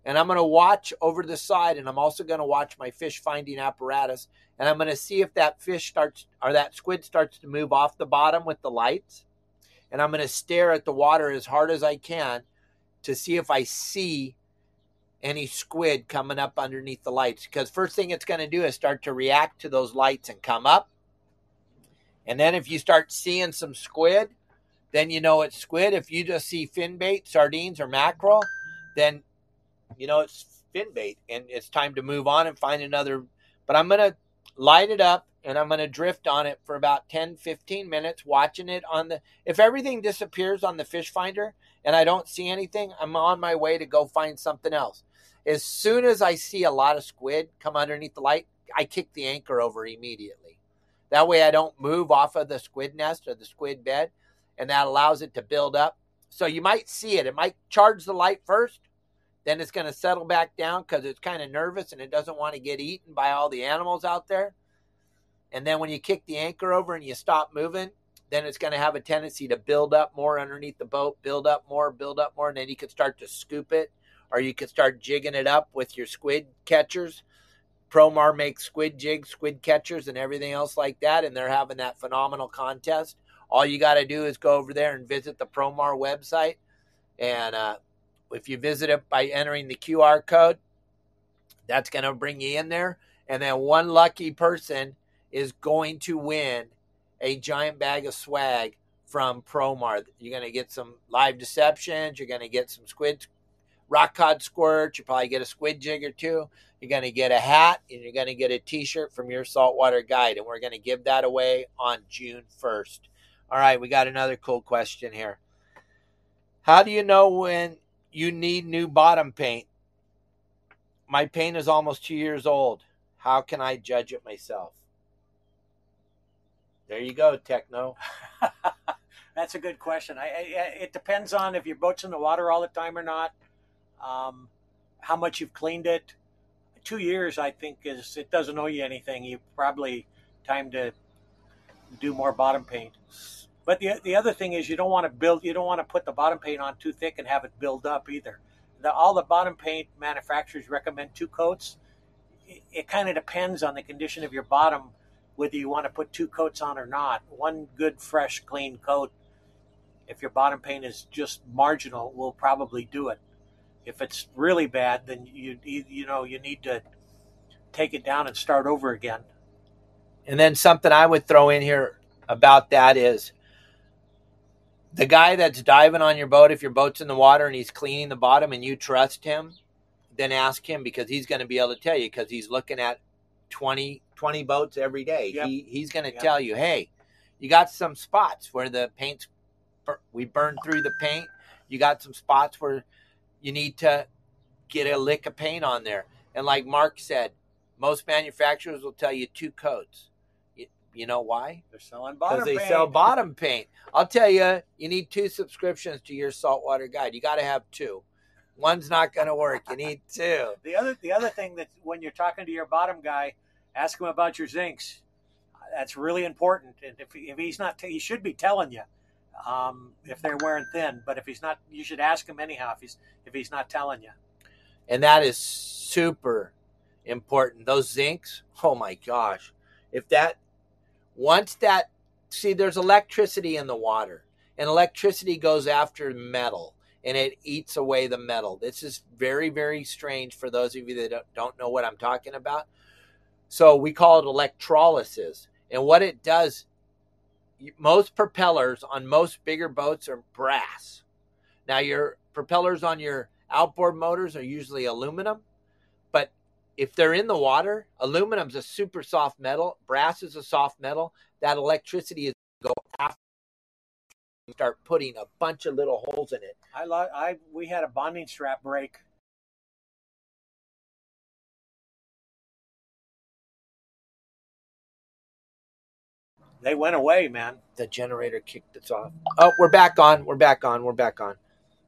And I'm going to watch over the side, and I'm also going to watch my fish finding apparatus. And I'm going to see if that fish starts or that squid starts to move off the bottom with the lights. And I'm going to stare at the water as hard as I can to see if I see any squid coming up underneath the lights. Because first thing it's going to do is start to react to those lights and come up. And then if you start seeing some squid, then you know it's squid. If you just see fin bait, sardines, or mackerel, then you know it's fin bait and it's time to move on and find another. But I'm going to light it up and I'm going to drift on it for about 10-15 minutes, watching it on the, if everything disappears on the fish finder and I don't see anything, I'm on my way to go find something else. As soon as I see a lot of squid come underneath the light, I kick the anchor over immediately. That way I don't move off of the squid nest or the squid bed, and that allows it to build up. So you might see it. It might charge the light first. Then it's going to settle back down because it's kind of nervous and it doesn't want to get eaten by all the animals out there. And then when you kick the anchor over and you stop moving, then it's going to have a tendency to build up more underneath the boat, build up more. And then you could start to scoop it, or you could start jigging it up with your squid catchers. ProMar makes squid jigs, squid catchers, and everything else like that. And they're having that phenomenal contest. All you got to do is go over there and visit the ProMar website. And, if you visit it by entering the QR code, that's going to bring you in there. And then one lucky person is going to win a giant bag of swag from ProMar. You're going to get some live deceptions. You're going to get some squid rock cod squirts. You'll probably get a squid jig or two. You're going to get a hat, and you're going to get a T-shirt from Your Saltwater Guide. And we're going to give that away on June 1st. All right, we got another cool question here. How do you know when you need new bottom paint? My paint is almost 2 years old. How can I judge it myself? There you go, Techno. That's a good question. It depends on if your boat's in the water all the time or not, how much you've cleaned it. 2 years, I think, is it doesn't owe you anything. You probably time to do more bottom paint. But the other thing is you don't want to put the bottom paint on too thick and have it build up either. All the bottom paint manufacturers recommend two coats. It kind of depends on the condition of your bottom, whether you want to put two coats on or not. One good, fresh, clean coat, if your bottom paint is just marginal, will probably do it. If it's really bad, then you need to take it down and start over again. And then something I would throw in here about that is, the guy that's diving on your boat, if your boat's in the water and he's cleaning the bottom and you trust him, then ask him, because he's going to be able to tell you, because he's looking at 20 boats every day. Yep. He's going to tell you, hey, you got some spots where the paint's, we burned through the paint. You got some spots where you need to get a lick of paint on there. And like Mark said, most manufacturers will tell you two coats. You know why? They're selling bottom paint. Because they sell bottom paint. I'll tell you, you need two subscriptions to Your Saltwater Guide. You got to have two. One's not going to work. You need two. The other thing that when you're talking to your bottom guy, ask him about your zincs. That's really important. And if he's not, he should be telling you if they're wearing thin. But if he's not, you should ask him anyhow. If he's not telling you, and that is super important. Those zincs. Oh my gosh! If that. Once that, see, there's electricity in the water, and electricity goes after metal. and it eats away the metal. This is very, very strange for those of you that don't know what I'm talking about. So we call it electrolysis. And what it does, most propellers on most bigger boats are brass. Now, your propellers on your outboard motors are usually aluminum. But if they're in the water, aluminum's a super soft metal. Brass is a soft metal. That electricity is going to go after. Start putting a bunch of little holes in it. We had a bonding strap break. They went away, man. The generator kicked us off. Oh, we're back on.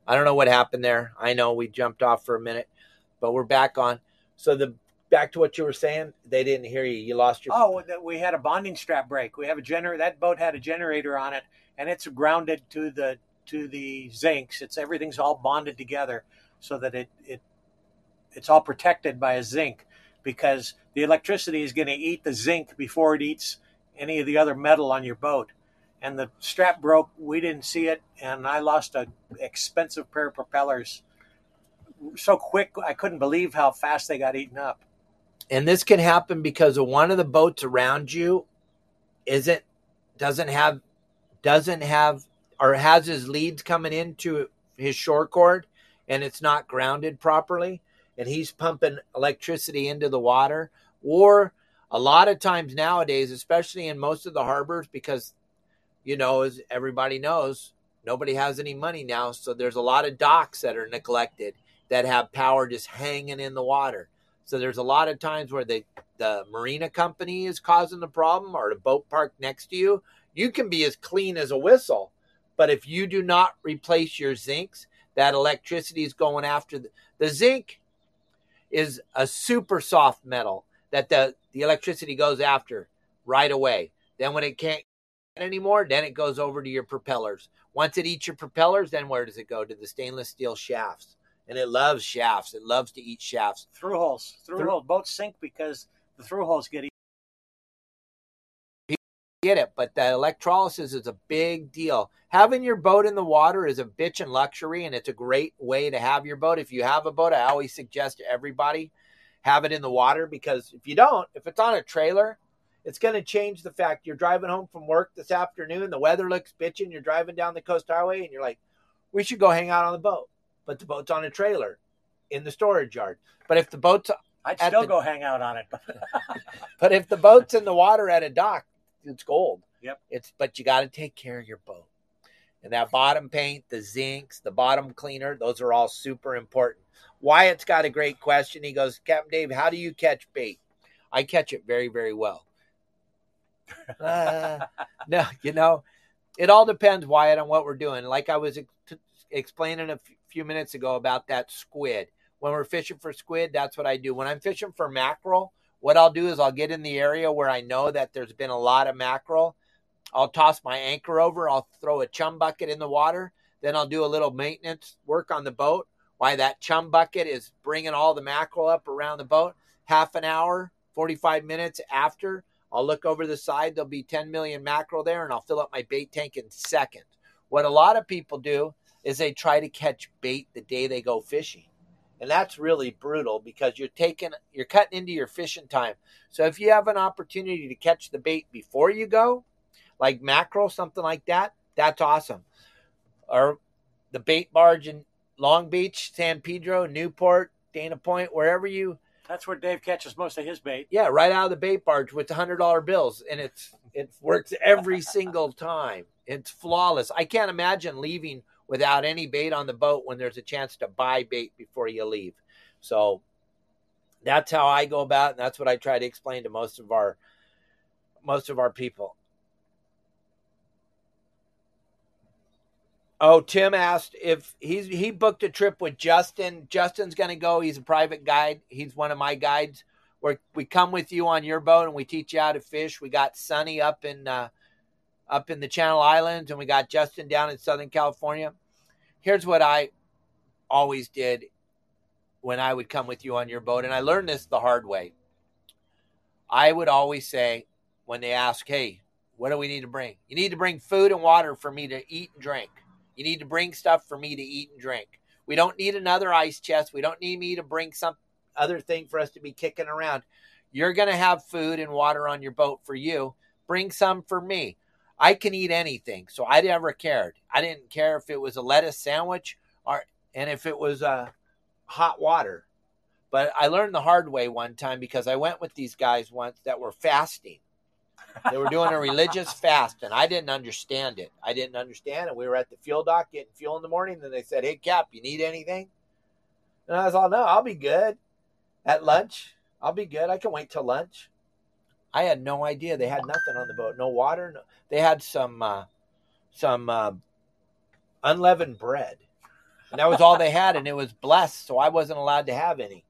I don't know what happened there. I know we jumped off for a minute, but we're back on. So back to what you were saying, they didn't hear you. You lost your... Oh, we had a bonding strap break. We have a generator. That boat had a generator on it, and it's grounded to the zincs. Everything's all bonded together so that it's all protected by a zinc, because the electricity is going to eat the zinc before it eats any of the other metal on your boat. And the strap broke. We didn't see it, and I lost an expensive pair of propellers so quick. I couldn't believe how fast they got eaten up. And this can happen because one of the boats around you has his leads coming into his shore cord, and it's not grounded properly, and he's pumping electricity into the water. Or a lot of times nowadays, especially in most of the harbors, because, you know, as everybody knows, nobody has any money now. So there's a lot of docks that are neglected that have power just hanging in the water. So there's a lot of times where the marina company is causing the problem, or the boat park next to you. You can be as clean as a whistle, but if you do not replace your zincs, that electricity is going after the zinc is a super soft metal that the electricity goes after right away. Then when it can't anymore, then it goes over to your propellers. Once it eats your propellers, then where does it go? To the stainless steel shafts. And it loves shafts. It loves to eat shafts. Through holes. Through holes. Boats sink because the through holes get eaten. Get it, but the electrolysis is a big deal. Having your boat in the water is a bitchin' luxury, and it's a great way to have your boat. If you have a boat, I always suggest to everybody, have it in the water, because if you don't, if it's on a trailer, it's going to change the fact you're driving home from work this afternoon, the weather looks bitchin', you're driving down the coast highway, and you're like, we should go hang out on the boat. But the boat's on a trailer in the storage yard. But if the boat's... I'd still go hang out on it. But if the boat's in the water at a dock, it's gold. Yep. But you got to take care of your boat. And that bottom paint, the zincs, the bottom cleaner, those are all super important. Wyatt's got a great question. He goes, Captain Dave, how do you catch bait? I catch it very, very well. No, you know, it all depends, Wyatt, on what we're doing. Like I was explaining a few minutes ago about that squid. When we're fishing for squid, that's what I do. When I'm fishing for mackerel, what I'll do is I'll get in the area where I know that there's been a lot of mackerel. I'll toss my anchor over. I'll throw a chum bucket in the water. Then I'll do a little maintenance work on the boat. Why that chum bucket is bringing all the mackerel up around the boat. Half an hour, 45 minutes after, I'll look over the side. There'll be 10 million mackerel there, and I'll fill up my bait tank in seconds. What a lot of people do is they try to catch bait the day they go fishing. And that's really brutal, because you're cutting into your fishing time. So if you have an opportunity to catch the bait before you go, like mackerel, something like that, that's awesome. Or the bait barge in Long Beach, San Pedro, Newport, Dana Point, wherever you... That's where Dave catches most of his bait. Yeah, right out of the bait barge with the $100 bills. And it works every single time. It's flawless. I can't imagine leaving without any bait on the boat when there's a chance to buy bait before you leave. So that's how I go about it, and that's what I try to explain to most of our people. Oh, Tim asked if he booked a trip with Justin. Justin's going to go. He's a private guide. He's one of my guides. We come with you on your boat, and we teach you how to fish. We got Sunny up in the Channel Islands, and we got Justin down in Southern California. Here's what I always did when I would come with you on your boat, and I learned this the hard way. I would always say, when they ask, hey, what do we need to bring? You need to bring food and water for me to eat and drink. You need to bring stuff for me to eat and drink. We don't need another ice chest. We don't need me to bring some other thing for us to be kicking around. You're going to have food and water on your boat for you. Bring some for me. I can eat anything, so I never cared. I didn't care if it was a lettuce sandwich and if it was hot water. But I learned the hard way one time because I went with these guys once that were fasting. They were doing a religious fast, and I didn't understand it. I didn't understand it. We were at the fuel dock getting fuel in the morning, and they said, "Hey, Cap, you need anything?" And I was all, "No, I'll be good. At lunch, I'll be good. I can wait till lunch." I had no idea. They had nothing on the boat. No water. No. They had some unleavened bread. And that was all they had, and it was blessed, so I wasn't allowed to have any.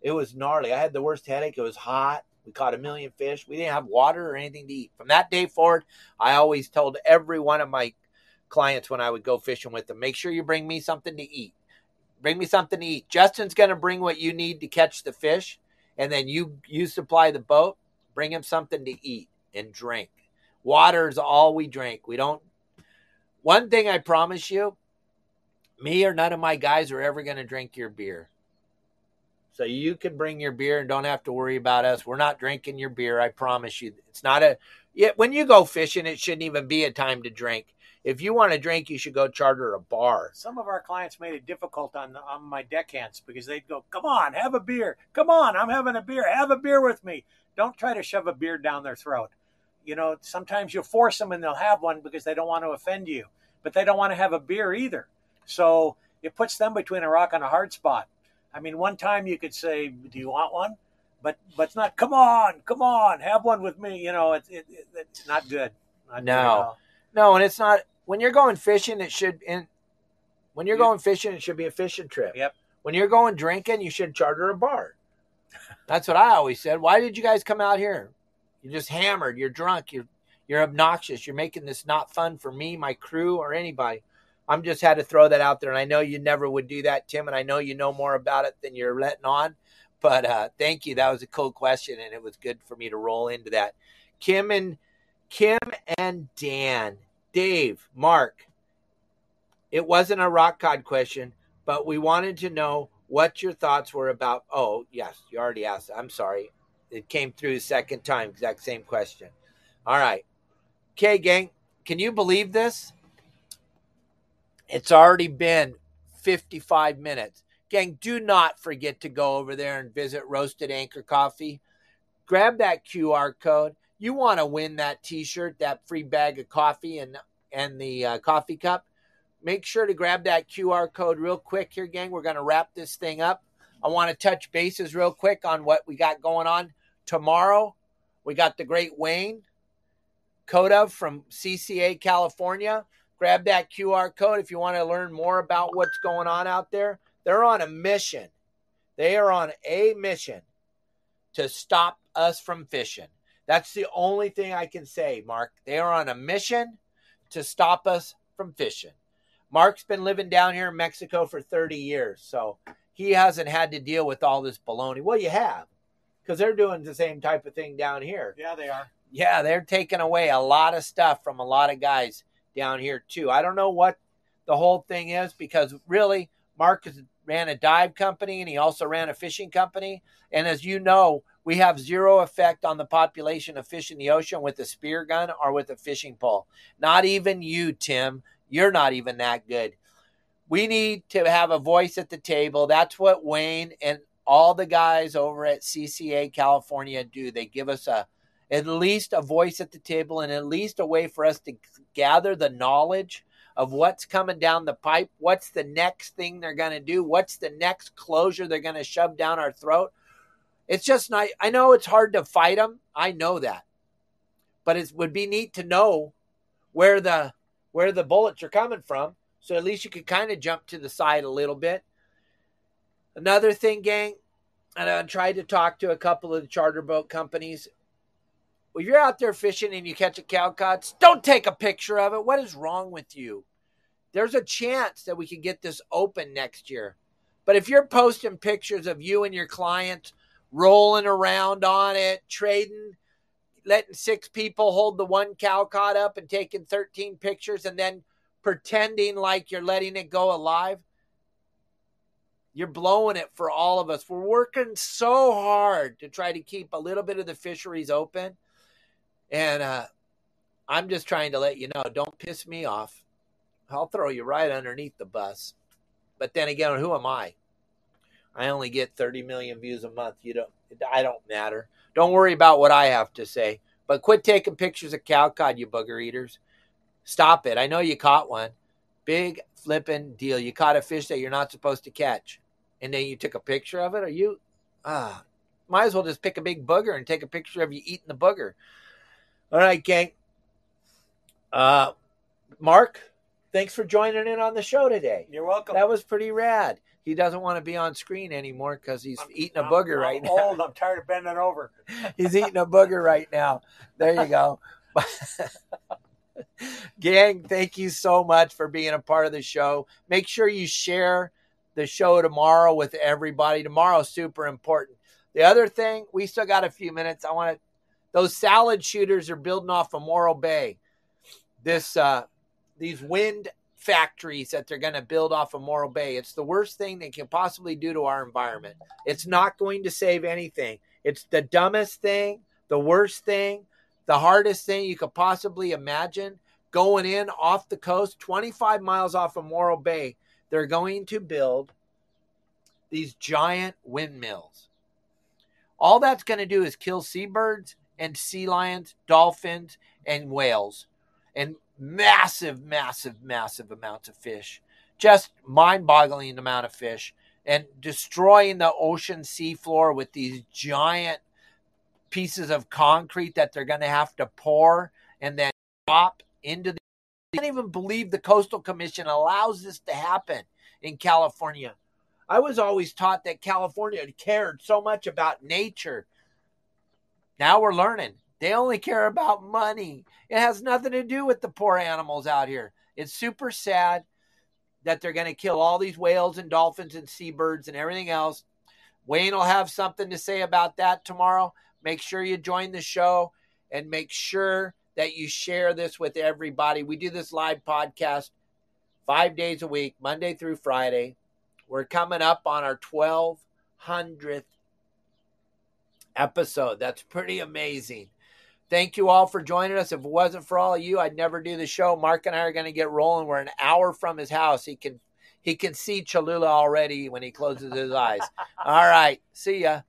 It was gnarly. I had the worst headache. It was hot. We caught a million fish. We didn't have water or anything to eat. From that day forward, I always told every one of my clients when I would go fishing with them, make sure you bring me something to eat. Bring me something to eat. Justin's going to bring what you need to catch the fish, and then you supply the boat. Bring him something to eat and drink. Water is all we drink. We don't. One thing I promise you, me or none of my guys are ever going to drink your beer. So you can bring your beer and don't have to worry about us. We're not drinking your beer. I promise you. It's not a, when you go fishing, it shouldn't even be a time to drink. If you want to drink, you should go charter a bar. Some of our clients made it difficult on my deckhands because they'd go, "Come on, have a beer. Come on, I'm having a beer. Have a beer with me." Don't try to shove a beer down their throat. You know, sometimes you force them and they'll have one because they don't want to offend you, but they don't want to have a beer either. So it puts them between a rock and a hard spot. I mean, one time you could say, "Do you want one?" But it's not, come on, have one with me. You know, it's not good. No, and it's not, when you're going fishing, it should be a fishing trip. Yep. When you're going drinking, you should charter a bar. That's what I always said. Why did you guys come out here? You're just hammered. You're drunk. You're obnoxious. You're making this not fun for me, my crew, or anybody. I'm just had to throw that out there. And I know you never would do that, Tim. And I know you know more about it than you're letting on. But thank you. That was a cool question. And it was good for me to roll into that. Kim and Dan, Dave, Mark. It wasn't a rock cod question, but we wanted to know what your thoughts were about. Oh, yes. You already asked. I'm sorry. It came through the second time. Exact same question. All right. Okay, gang. Can you believe this? It's already been 55 minutes. Gang, do not forget to go over there and visit Roasted Anchor Coffee. Grab that QR code. You want to win that T-shirt, that free bag of coffee and the coffee cup. Make sure to grab that QR code real quick here, gang. We're going to wrap this thing up. I want to touch bases real quick on what we got going on. Tomorrow, we got the great Wayne Kodav from CCA California. Grab that QR code if you want to learn more about what's going on out there. They're on a mission. They are on a mission to stop us from fishing. That's the only thing I can say, Mark. They are on a mission to stop us from fishing. Mark's been living down here in Mexico for 30 years, so he hasn't had to deal with all this baloney. Well, you have, because they're doing the same type of thing down here. Yeah, they are. Yeah, they're taking away a lot of stuff from a lot of guys down here too. I don't know what the whole thing is, because really Mark ran a dive company and he also ran a fishing company. And as you know, we have zero effect on the population of fish in the ocean with a spear gun or with a fishing pole. Not even you, Tim. You're not even that good. We need to have a voice at the table. That's what Wayne and all the guys over at CCA California do. They give us at least a voice at the table and at least a way for us to gather the knowledge of what's coming down the pipe, what's the next thing they're going to do, what's the next closure they're going to shove down our throat. It's just not, I know it's hard to fight them. I know that. But it would be neat to know where the bullets are coming from, so at least you could kind of jump to the side a little bit. Another thing, gang, and I tried to talk to a couple of the charter boat companies. Well, you're out there fishing and you catch a cow cod, don't take a picture of it. What is wrong with you? There's a chance that we could get this open next year. But if you're posting pictures of you and your clients rolling around on it, trading, letting 6 people hold the 1 cow cod up and taking 13 pictures and then pretending like you're letting it go alive, you're blowing it for all of us. We're working so hard to try to keep a little bit of the fisheries open. And I'm just trying to let you know, don't piss me off. I'll throw you right underneath the bus. But then again, who am I? I only get 30 million views a month. I don't matter. Don't worry about what I have to say. But quit taking pictures of cow cod, you bugger eaters. Stop it. I know you caught one. Big flipping deal. You caught a fish that you're not supposed to catch. And then you took a picture of it? Might as well just pick a big booger and take a picture of you eating the booger. All right, gang. Mark, thanks for joining in on the show today. You're welcome. That was pretty rad. He doesn't want to be on screen anymore because he's eating a booger right now. I'm tired of bending over. He's eating a booger right now. There you go. Gang, thank you so much for being a part of the show. Make sure you share the show tomorrow with everybody. Tomorrow's super important. The other thing, we still got a few minutes. Those salad shooters are building off of Morro Bay. These wind factories that they're going to build off of Morro Bay. It's the worst thing they can possibly do to our environment. It's not going to save anything. It's the dumbest thing, the worst thing, the hardest thing you could possibly imagine. Going in off the coast, 25 miles off of Morro Bay, they're going to build these giant windmills. All that's going to do is kill seabirds and sea lions, dolphins, and whales, and massive, massive, massive amounts of fish. Just mind-boggling amount of fish, and destroying the ocean seafloor with these giant pieces of concrete that they're going to have to pour and then drop into the... I can't even believe the Coastal Commission allows this to happen in California. I was always taught that California cared so much about nature. Now we're learning. They only care about money. It has nothing to do with the poor animals out here. It's super sad that they're going to kill all these whales and dolphins and seabirds and everything else. Wayne will have something to say about that tomorrow. Make sure you join the show and make sure that you share this with everybody. We do this live podcast 5 days a week, Monday through Friday. We're coming up on our 1,200th episode. That's pretty amazing. Thank you all for joining us. If it wasn't for all of you, I'd never do the show. Mark and I are going to get rolling. We're an hour from his house. He can see Cholula already when he closes his eyes. All right. See ya.